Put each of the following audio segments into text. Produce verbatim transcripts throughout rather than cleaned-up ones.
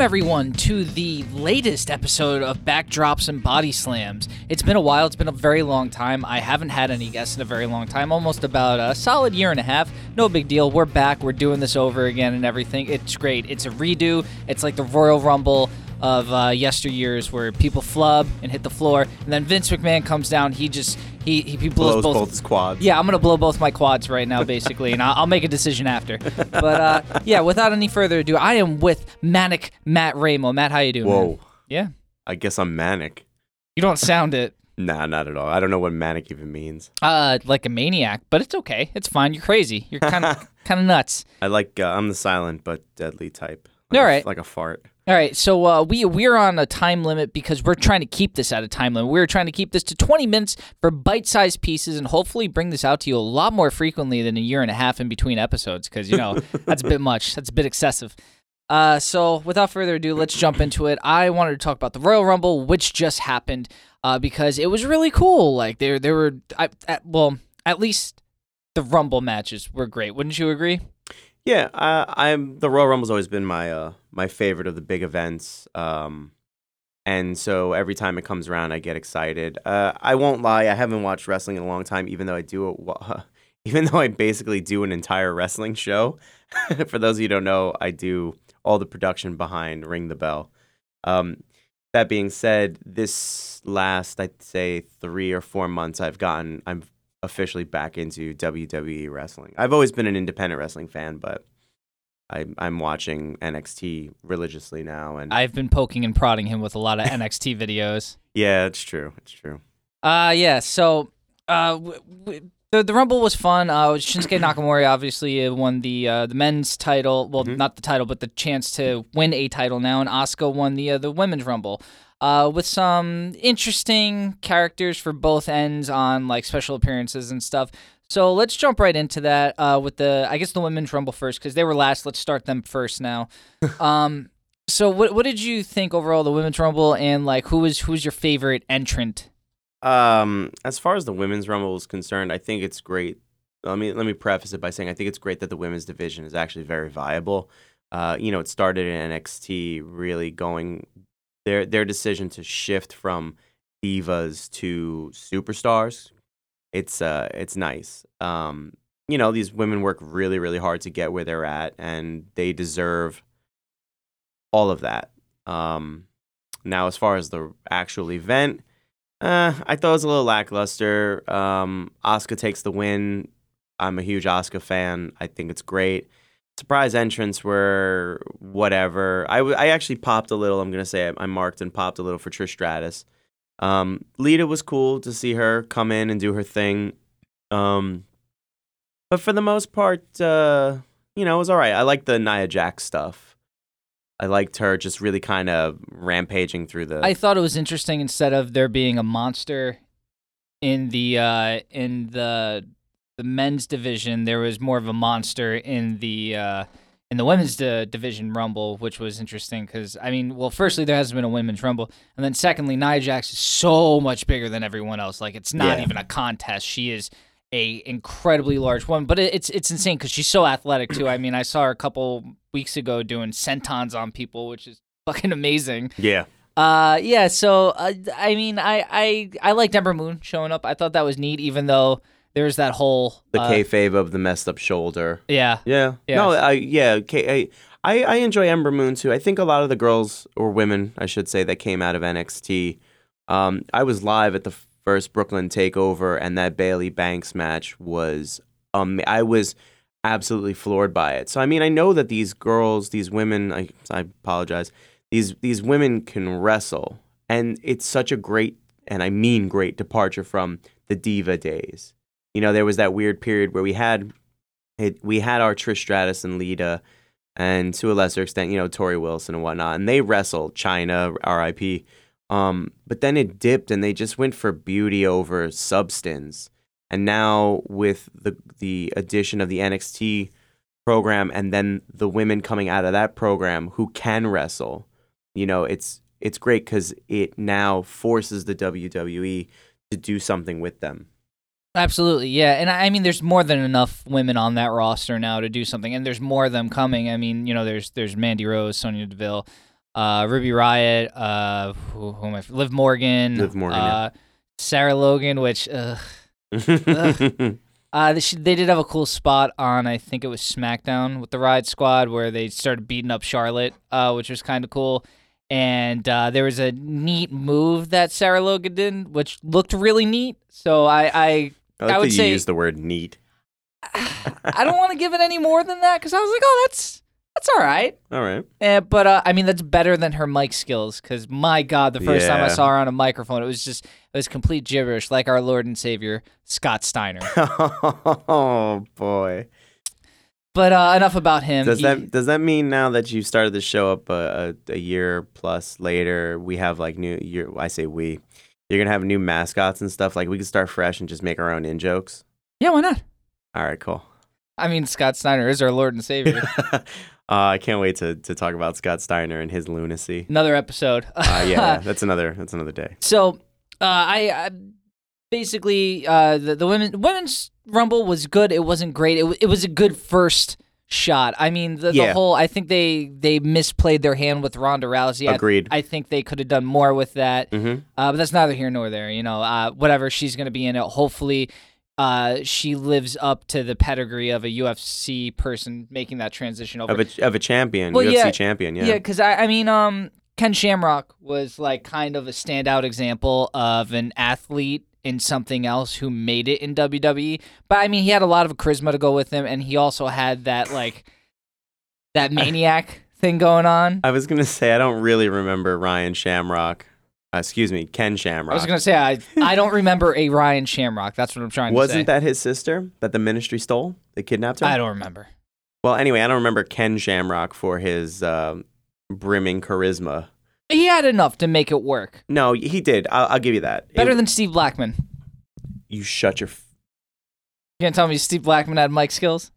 Welcome everyone to the latest episode of Backdrops and Body Slams. It's been a while, it's been a very long time. I haven't had any guests in a very long time, almost about a solid year and a half. No big deal, we're back, we're doing this over again and everything. It's great, it's a redo, it's like the Royal Rumble of uh, yesteryears where people flub and hit the floor, and then Vince McMahon comes down, he just... He, he, he blows, blows both, both his quads. Yeah, I'm going to blow both my quads right now, basically, and I'll, I'll make a decision after. But, uh, yeah, without any further ado, I am with Manic Matt Ramo. Matt, how you doing, Whoa. Man? Yeah. I guess I'm manic. You don't sound it. Nah, not at all. I don't know what manic even means. Uh, like a maniac, but it's okay. It's fine. You're crazy. You're kind of kind of nuts. I like, uh, I'm the silent but deadly type. Like all right. A, like a fart. All right, so uh, we, we're on a time limit because we're trying to keep this at a time limit. We're trying to keep this to twenty minutes for bite-sized pieces and hopefully bring this out to you a lot more frequently than a year and a half in between episodes because, you know, that's a bit much. That's a bit excessive. Uh, so without further ado, let's jump into it. I wanted to talk about the Royal Rumble, which just happened uh, because it was really cool. Like, there, there were, I, at, well, at least the Rumble matches were great. Wouldn't you agree? Yeah, I, I'm. The Royal Rumble's always been my uh, my favorite of the big events, um, and so every time it comes around, I get excited. Uh, I won't lie; I haven't watched wrestling in a long time, even though I do a, uh, even though I basically do an entire wrestling show. For those of you who don't know, I do all the production behind Ring the Bell. Um, that being said, this last, I'd say, three or four months, I've gotten I'm. officially back into W W E wrestling. I've always been an independent wrestling fan, but I, I'm watching N X T religiously now. And I've been poking and prodding him with a lot of N X T videos. Yeah, it's true. It's true. Uh, yeah, so uh, w- w- the the Rumble was fun. Uh, Shinsuke Nakamura obviously won the uh, the men's title. Well, mm-hmm. not the title, but the chance to win a title now. And Asuka won the uh, the women's Rumble. Uh, with some interesting characters for both ends on like special appearances and stuff. So let's jump right into that uh, with the, I guess the Women's Rumble first because they were last. Let's start them first now. um, so what what did you think overall the Women's Rumble and like who was who's your favorite entrant? Um, as far as the Women's Rumble is concerned, I think it's great. Let me let me preface it by saying I think it's great that the women's division is actually very viable. Uh, you know, it started in N X T, really going. Their their decision to shift from divas to superstars, it's uh it's nice. Um, you know, these women work really, really hard to get where they're at, and they deserve all of that. Um, now, as far as the actual event, uh, I thought it was a little lackluster. Um, Asuka takes the win. I'm a huge Asuka fan. I think it's great. Surprise entrants were whatever. I, w- I actually popped a little. I'm going to say I-, I marked and popped a little for Trish Stratus. Um, Lita was cool to see her come in and do her thing. Um, but for the most part, uh, you know, it was all right. I liked the Nia Jax stuff. I liked her just really kind of rampaging through the... I thought it was interesting instead of there being a monster in the uh, in the... the men's division, there was more of a monster in the uh, in the women's d- division rumble, which was interesting because, I mean, well, firstly, there hasn't been a women's rumble, and then secondly, Nia Jax is so much bigger than everyone else. Like, it's not yeah. even a contest. She is a incredibly large woman, but it, it's it's insane because she's so athletic, too. I mean, I saw her a couple weeks ago doing sentons on people, which is fucking amazing. Yeah. Uh, yeah, so, uh, I mean, I, I, I liked Ember Moon showing up. I thought that was neat, even though... There's that whole the uh, kayfabe of the messed up shoulder. Yeah, yeah, yeah. No, I yeah, K, I I enjoy Ember Moon too. I think a lot of the girls or women, I should say, that came out of N X T. Um, I was live at the first Brooklyn Takeover, and that Bailey Banks match was um, I was absolutely floored by it. So I mean, I know that these girls, these women, I I apologize, these these women can wrestle, and it's such a great, and I mean great departure from the diva days. You know, there was that weird period where we had it, we had our Trish Stratus and Lita and to a lesser extent, you know, Tori Wilson and whatnot. And they wrestled China, R I P. Um, but then it dipped and they just went for beauty over substance. And now with the the addition of the N X T program and then the women coming out of that program who can wrestle, you know, it's it's great because it now forces the W W E to do something with them. Absolutely, yeah. And I mean, there's more than enough women on that roster now to do something, and there's more of them coming. I mean, you know, there's there's Mandy Rose, Sonya Deville, uh, Ruby Riott, uh, who, who am I? Liv Morgan, Liv Morgan, uh, yeah. Sarah Logan, which ugh, ugh. Uh, they, should, they did have a cool spot on, I think it was SmackDown with the Riot Squad, where they started beating up Charlotte, uh, which was kind of cool. And uh, there was a neat move that Sarah Logan did, which looked really neat. So I, I, I, like I would that you say, use the word neat. I don't want to give it any more than that because I was like, oh, that's that's all right. All right. Uh, but uh, I mean, that's better than her mic skills because my God, the first yeah. time I saw her on a microphone, it was just it was complete gibberish, like our Lord and Savior Scott Steiner. Oh boy. But uh, enough about him. Does he, that does that mean now that you started the show up a, a, a year plus later, we have like new? You're, I say we. You're gonna have new mascots and stuff. Like we can start fresh and just make our own in jokes. Yeah, why not? All right, cool. I mean, Scott Steiner is our Lord and Savior. uh, I can't wait to to talk about Scott Steiner and his lunacy. Another episode. uh, yeah, that's another that's another day. So uh, I, I basically uh, the the women women's. Rumble was good. It wasn't great. It, w- it was a good first shot. I mean, the, yeah. the whole, I think they, they misplayed their hand with Ronda Rousey. Agreed. I, th- I think they could have done more with that. Mm-hmm. Uh, but that's neither here nor there. You know, uh, whatever, she's going to be in it. Hopefully uh, she lives up to the pedigree of a U F C person making that transition over. Of a, of a champion, well, U F C yeah, champion, yeah. Yeah, because, I, I mean, um, Ken Shamrock was like kind of a standout example of an athlete in something else who made it in W W E. But I mean, he had a lot of charisma to go with him, and he also had that like that maniac thing going on. I was gonna say I don't really remember Ryan Shamrock. Uh, excuse me, Ken Shamrock. I was gonna say I I don't remember a Ryan Shamrock. That's what I'm trying Wasn't to say. Wasn't that his sister that the ministry stole? They kidnapped her? I don't remember. Well, anyway, I don't remember Ken Shamrock for his um, brimming charisma. He had enough to make it work. No, he did. I'll, I'll give you that. Better it, than Steve Blackman. You shut your... F- you can't tell me Steve Blackman had mic skills?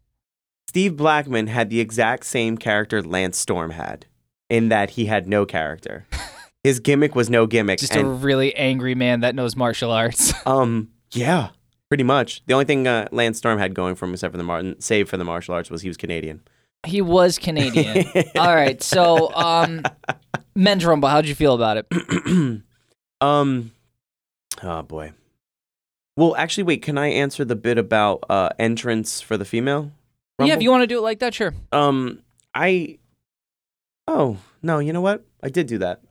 Steve Blackman had the exact same character Lance Storm had, in that he had no character. His gimmick was no gimmick. Just and, a really angry man that knows martial arts. um, yeah, pretty much. The only thing uh, Lance Storm had going for him, except for the Martin, save for the martial arts, was he was Canadian. He was Canadian. All right, so... um. Men's Rumble, how'd you feel about it? um, oh boy. Well, actually, wait, can I answer the bit about uh, entrance for the female Rumble? Yeah, if you want to do it like that, sure. Um, I, oh, no, you know what? I did do that.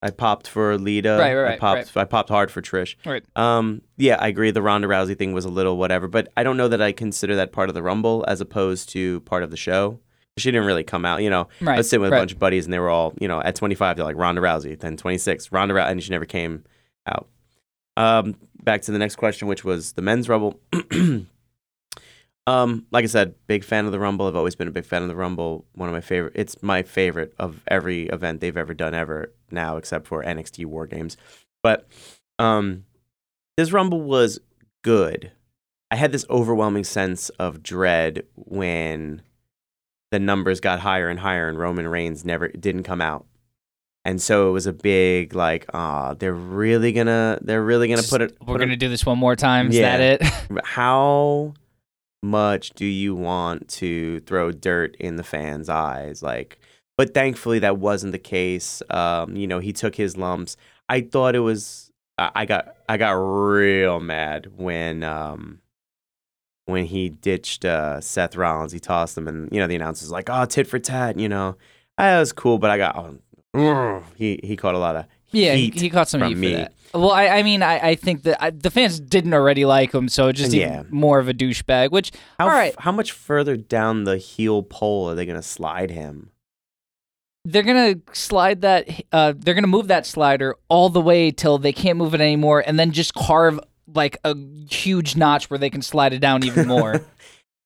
I popped for Lita. Right, right, right. I popped, right. I popped hard for Trish. Right. Um, yeah, I agree. The Ronda Rousey thing was a little whatever, but I don't know that I consider that part of the Rumble as opposed to part of the show. She didn't really come out, you know. Right, I was sitting with right. a bunch of buddies, and they were all, you know, at twenty-five, they're like, Ronda Rousey, then twenty-six, Ronda Rousey, and she never came out. Um, back to the next question, which was the men's Rumble. um, like I said, big fan of the Rumble. I've always been a big fan of the Rumble. One of my favorite. It's my favorite of every event they've ever done ever now, except for N X T War Games. But um, this Rumble was good. I had this overwhelming sense of dread when... the numbers got higher and higher, and Roman Reigns never didn't come out, and so it was a big like, ah, oh, they're really gonna, they're really gonna Just, put it. We're put gonna it, do this one more time. Is yeah. that it? How much do you want to throw dirt in the fans' eyes? Like, but thankfully that wasn't the case. Um, you know, he took his lumps. I thought it was. I got, I got real mad when. Um, When he ditched uh, Seth Rollins, he tossed him, and you know the announcer's like, "Oh, tit for tat," you know. I, that was cool, but I got oh, he he caught a lot of heat yeah, he, he caught some heat me. For that. Well, I, I mean, I, I think that I, the fans didn't already like him, so just yeah. even more of a douchebag. Which how, all right, how much further down the heel pole are they gonna slide him? They're gonna slide that. Uh, they're gonna move that slider all the way till they can't move it anymore, and then just carve. Like a huge notch where they can slide it down even more.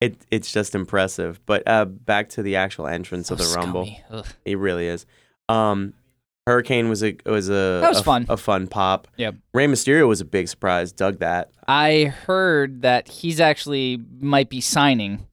it it's just impressive. But uh, back to the actual entrance so of the scummy. Rumble, Ugh. It really is. Um, Hurricane was a was a that was a, fun a fun pop. Yep. Rey Mysterio was a big surprise. Dug that. I heard that he's actually might be signing.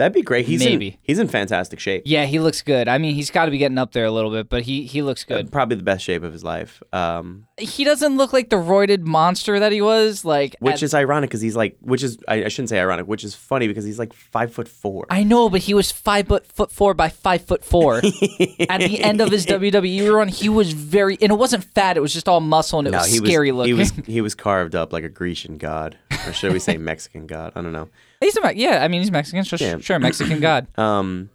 That'd be great. He's Maybe. In, he's in fantastic shape. Yeah, he looks good. I mean, he's got to be getting up there a little bit, but he, he looks good. Uh, probably the best shape of his life. Um, he doesn't look like the roided monster that he was. Like, Which at, is ironic because he's like, which is, I, I shouldn't say ironic, which is funny because he's like five foot four. I know, but he was five foot, foot four by five foot four. At the end of his W W E run, he was very, and it wasn't fat, it was just all muscle and it no, was scary was, looking. He was, he was carved up like a Grecian god, or should we say Mexican god? I don't know. He's a, yeah, I mean, he's Mexican, so yeah. Sure, Mexican god. Um,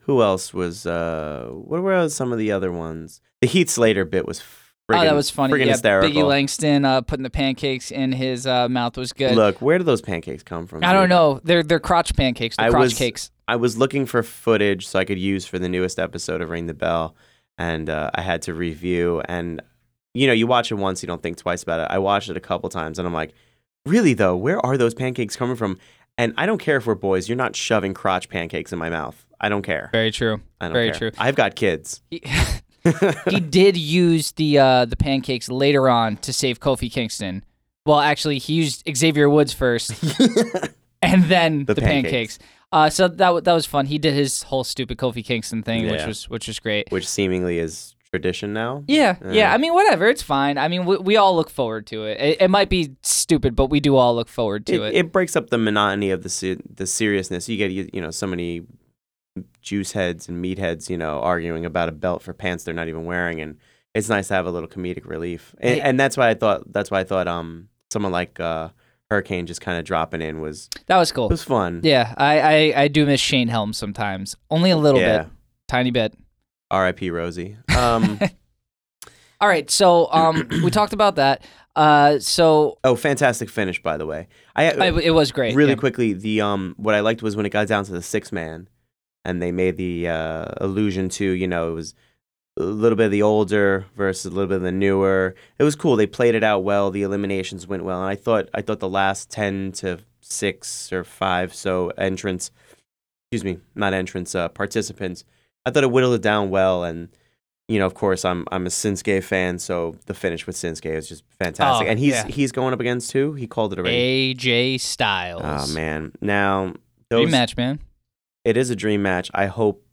who else was, uh, what were some of the other ones? The Heath Slater bit was friggin' hysterical. Oh, that was funny. Yeah, Biggie Langston uh, putting the pancakes in his uh, mouth was good. Look, where do those pancakes come from? I don't know. They're, they're crotch pancakes, they're I crotch was, cakes. I was looking for footage so I could use for the newest episode of Ring the Bell, and uh, I had to review, and, you know, you watch it once, you don't think twice about it. I watched it a couple times, and I'm like, really, though, where are those pancakes coming from? And I don't care if we're boys. You're not shoving crotch pancakes in my mouth. I don't care. Very true. I don't Very care. True. I've got kids. He, he did use the uh, the pancakes later on to save Kofi Kingston. Well, actually, he used Xavier Woods first, and then the, the pancakes. pancakes. Uh, so that w- that was fun. He did his whole stupid Kofi Kingston thing, yeah. which was which was great. Which seemingly is tradition now. Yeah, uh, yeah. I mean, whatever. It's fine. I mean, we, we all look forward to it. it. It might be stupid, but we do all look forward to it. It, it breaks up the monotony of the se- the seriousness. You get you, you know so many juice heads and meat heads, you know, arguing about a belt for pants they're not even wearing, and it's nice to have a little comedic relief. And, it, and that's why I thought that's why I thought um someone like uh, Hurricane just kind of dropping in was that was cool. It was fun. Yeah, I I, I do miss Shane Helm sometimes, only a little yeah. bit, tiny bit. R I P Rosie. Um, All right, so um, we talked about that. Uh, so oh, fantastic finish, by the way. I, I it was great. Really yeah. quickly, the um, what I liked was when it got down to the six man, and they made the uh, allusion to you know it was a little bit of the older versus a little bit of the newer. It was cool. They played it out well. The eliminations went well, and I thought I thought the last ten to six or five so entrants, excuse me, not entrants, uh, participants. I thought it whittled it down well, and you know, of course, I'm I'm a Shinsuke fan, so the finish with Shinsuke is just fantastic. Oh, and he's yeah. he's going up against who? He called it already. A J Styles. Oh man, now those, dream match, man. It is a dream match. I hope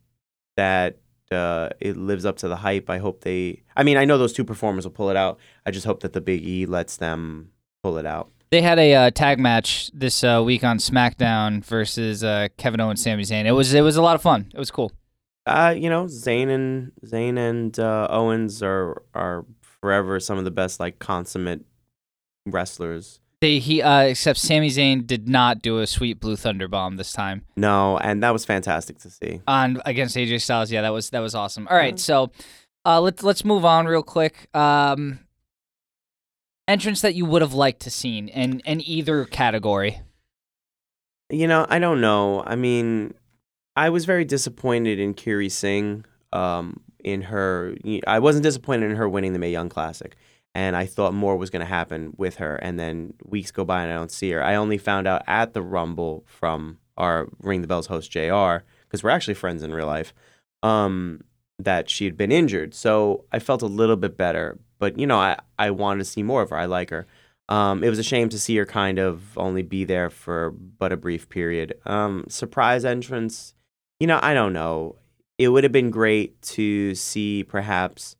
that uh, it lives up to the hype. I hope they. I mean, I know those two performers will pull it out. I just hope that the Big E lets them pull it out. They had a uh, tag match this uh, week on SmackDown versus uh, Kevin Owens, Sami Zayn. It was it was a lot of fun. It was cool. Uh, you know, Zayn and Zayn and uh, Owens are are forever some of the best like consummate wrestlers. They he uh, except Sami Zayn did not do a sweet blue thunder bomb this time. No, and that was fantastic to see. On against A J Styles, yeah, that was that was awesome. All right, so uh, let's let's move on real quick. Um, entrance that you would have liked to seen in in either category. You know, I don't know. I mean. I was very disappointed in Kiri Singh, um, in her... I wasn't disappointed in her winning the Mae Young Classic, and I thought more was going to happen with her, and then weeks go by and I don't see her. I only found out at the Rumble from our Ring the Bell's host, J R, because we're actually friends in real life, um, that she had been injured. So I felt a little bit better, but, you know, I, I wanted to see more of her. I like her. Um, it was a shame to see her kind of only be there for but a brief period. Um, surprise entrance... You know, I don't know. It would have been great to see perhaps,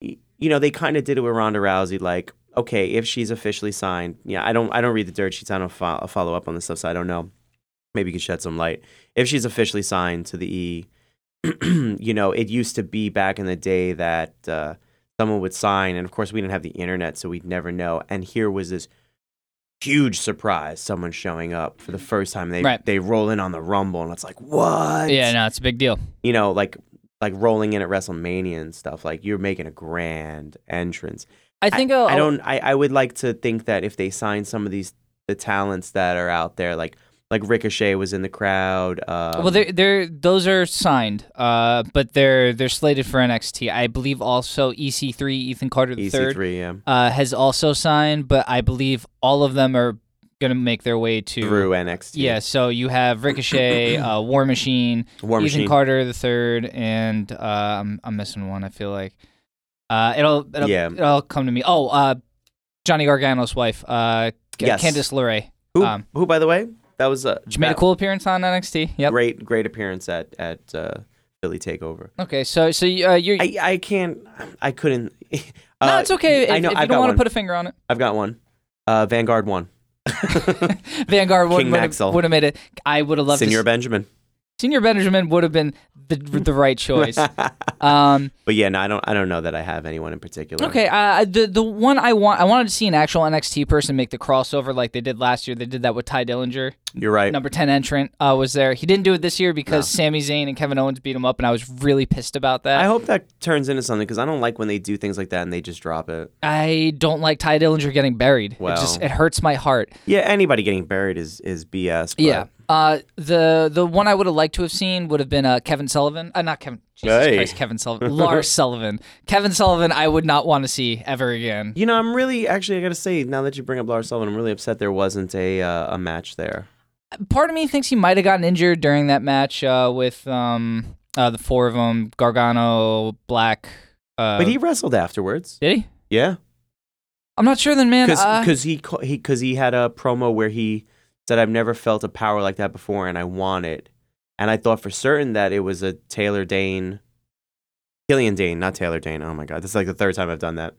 you know, they kind of did it with Ronda Rousey. Like, okay, if she's officially signed, yeah, I don't, I don't read the dirt sheets. I don't fo- follow up on this stuff, so I don't know. Maybe you could shed some light. If she's officially signed to the E, you know, it used to be back in the day that uh, someone would sign, and of course we didn't have the internet, so we'd never know. And here was this huge surprise, someone showing up for the first time. They right. they roll in on the Rumble, and it's like, what? Yeah, no, it's a big deal. You know, like like rolling in at WrestleMania and stuff. Like, you're making a grand entrance. I think I, I don't. I, I would like to think that if they sign some of these the talents that are out there, like like Ricochet was in the crowd. Um, well, they're they're those are signed, uh, but they're they're slated for N X T. I believe also E C three, Ethan Carter the third, E C three, yeah, uh, has also signed, but I believe all of them are gonna make their way to through N X T. Yeah, so you have Ricochet, uh, War Machine, War Ethan Machine. Carter the third, and uh, I'm I'm missing one. I feel like uh, it'll it'll, yeah. it'll come to me. Oh, uh, Johnny Gargano's wife, uh, yes. Candice LeRae, who um, who by the way. that was a. She made a cool appearance on N X T. Yep. Great, great appearance at at uh, Philly Takeover. Okay, so so uh, you. I I can't. I couldn't. Uh, no, it's okay. If, I know, if you I've don't want one. to put a finger on it. I've got one. Uh, Vanguard won. Vanguard won. Would have made it. I would have loved. Senior to, Benjamin. Senior Benjamin would have been the the right choice. Um, but yeah, no, I don't. I don't know that I have anyone in particular. Okay, uh, the the one I want, I wanted to see an actual N X T person make the crossover like they did last year. They did that with Ty Dillinger. You're right. Number ten entrant uh, was there. He didn't do it this year because no. Sami Zayn and Kevin Owens beat him up, and I was really pissed about that. I hope that turns into something because I don't like when they do things like that and they just drop it. I don't like Ty Dillinger getting buried. Well, it just it hurts my heart. Yeah, anybody getting buried is is B S. But... Yeah. Uh, the the one I would have liked to have seen would have been uh, Kevin Sullivan. Uh, not Kevin. Jesus hey. Christ, Kevin Sullivan. Lars Sullivan. Kevin Sullivan I would not want to see ever again. You know, I'm really, actually, I got to say, now that you bring up Lars Sullivan, I'm really upset there wasn't a uh, a match there. Part of me thinks he might have gotten injured during that match uh, with um, uh, the four of them, Gargano, Black. Uh, but he wrestled afterwards. Did he? Yeah. I'm not sure then, man. Because uh, he, he, he had a promo where he... said I've never felt a power like that before, and I want it. And I thought for certain that it was a Taylor Dane, Killian Dain, not Taylor Dane. Oh my God, this is like the third time I've done that.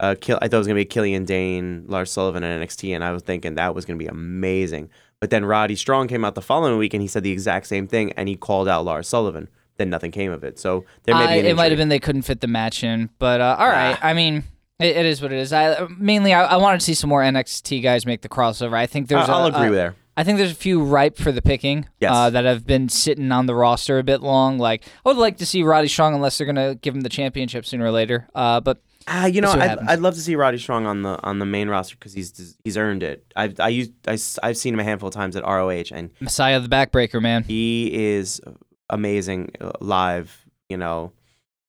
Uh, Kill, I thought it was gonna be Killian Dain, Lars Sullivan, and N X T, and I was thinking that was gonna be amazing. But then Roddy Strong came out the following week, and he said the exact same thing, and he called out Lars Sullivan. Then nothing came of it. So there may uh, be an it might have been they couldn't fit the match in, but uh, all right. Ah. I mean. It, it is what it is. I mainly I, I wanted to see some more N X T guys make the crossover. I think there's. I'll a, agree a, with there. I think there's a few ripe for the picking. Yes. Uh, that have been sitting on the roster a bit long. Like I would like to see Roddy Strong, unless they're gonna give him the championship sooner or later. Uh, but uh, you know, I'd, I'd love to see Roddy Strong on the on the main roster because he's he's earned it. I've I used I, I've seen him a handful of times at R O H and Messiah the Backbreaker, man. He is amazing live. You know.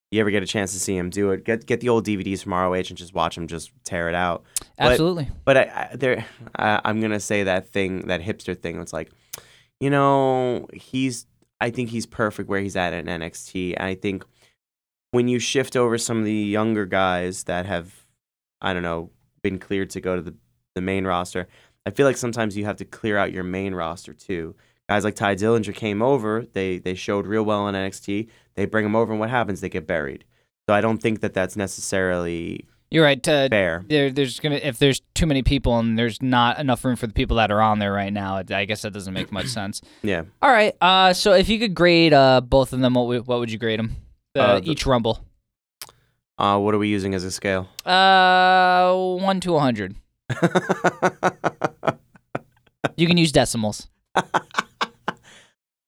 You ever get a chance to see him do it? Get get the old D V Ds from R O H and just watch him just tear it out. But, Absolutely. But I, I, there, I, I'm gonna say that thing, that hipster thing. It's like, you know, he's. I think he's perfect where he's at in N X T. And I think when you shift over some of the younger guys that have, I don't know, been cleared to go to the the main roster, I feel like sometimes you have to clear out your main roster too. Guys like Ty Dillinger came over. They they showed real well in N X T. They bring them over, and what happens? They get buried. So I don't think that that's necessarily you're right. Uh, fair. There, there's gonna if there's too many people and there's not enough room for the people that are on there right now. I guess that doesn't make much sense. Yeah. All right. Uh, so if you could grade uh both of them, what would, what would you grade them? Uh, uh, the, each Rumble. Uh, what are we using as a scale? Uh, one to a hundred. You can use decimals.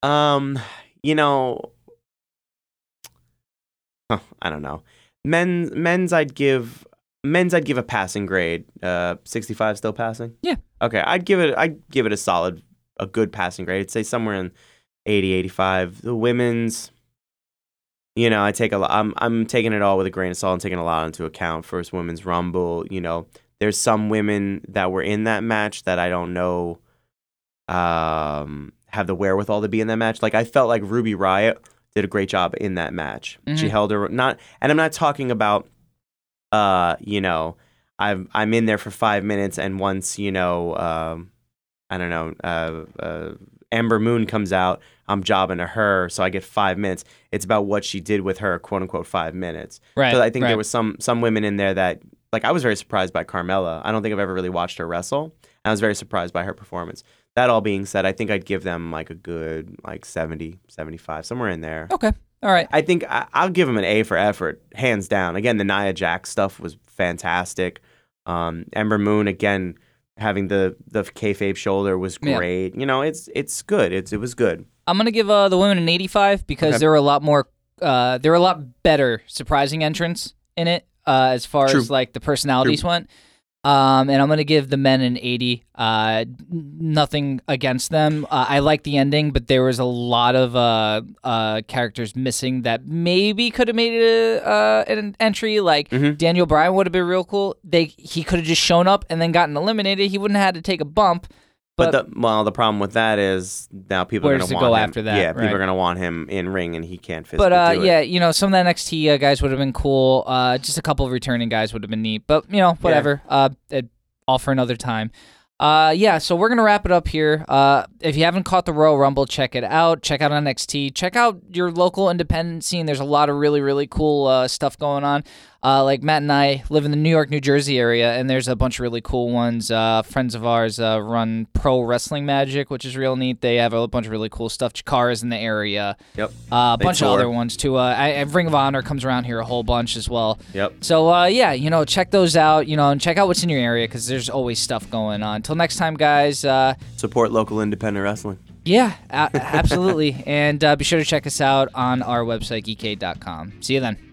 Um, you know, huh, I don't know. Men's men's I'd give men's I'd give a passing grade. Uh, sixty-five still passing. Yeah. Okay, I'd give it I'd give it a solid, a good passing grade. I'd say somewhere in eighty, eighty-five. The women's, you know, I take a lot. I'm I'm taking it all with a grain of salt and taking a lot into account. First women's Rumble, you know, there's some women that were in that match that I don't know. Um. have the wherewithal to be in that match. Like, I felt like Ruby Riott did a great job in that match. Mm-hmm. She held her... not, and I'm not talking about, uh, you know, I'm, I'm in there for five minutes, and once, you know, um, I don't know, uh, uh, Ember Moon comes out, I'm jobbing to her, so I get five minutes. It's about what she did with her, quote-unquote, five minutes. Right, so I think right. there was some some women in there that... Like, I was very surprised by Carmella. I don't think I've ever really watched her wrestle. I was very surprised by her performance. That all being said, I think I'd give them like a good like seventy, seventy-five, somewhere in there. Okay. All right. I think I, I'll give them an A for effort, hands down. Again, the Nia Jax stuff was fantastic. Um, Ember Moon, again, having the, the kayfabe shoulder was great. Yeah. You know, it's it's good. It's It was good. I'm going to give uh, the women an eighty-five because okay. there were a lot more, uh, there were a lot better surprising entrants in it uh, as far True. as like the personalities True. went. Um, and I'm going to give the men an eighty. Uh, nothing against them. Uh, I like the ending, but there was a lot of uh, uh, characters missing that maybe could have made it a, uh, an entry. Like mm-hmm. Daniel Bryan would have been real cool. They He could have just shown up and then gotten eliminated. He wouldn't have had to take a bump. But, but the, well, the problem with that is now people are going to want go him. After that, yeah, people right. are going to want him in ring, and he can't physically but, uh, do it. But yeah, you know, some of the N X T uh, guys would have been cool. Uh, just a couple of returning guys would have been neat. But you know, whatever. Yeah. Uh, it, all for another time. Uh, yeah, so we're going to wrap it up here. Uh, if you haven't caught the Royal Rumble, check it out. Check out N X T. Check out your local independent scene. There's a lot of really, really cool uh, stuff going on. Uh, like Matt and I live in the New York, New Jersey area, and there's a bunch of really cool ones. Uh, friends of ours uh, run Pro Wrestling Magic, which is real neat. They have a bunch of really cool stuff. Chikara's in the area. Yep. Uh, a bunch of other ones, too. Uh, I, Ring of Honor comes around here a whole bunch as well. Yep. So, uh, yeah, you know, check those out, you know, and check out what's in your area because there's always stuff going on. Until next time, guys. Uh, Support local independent wrestling. Yeah, a- absolutely. And uh, be sure to check us out on our website, geek aid dot com. See you then.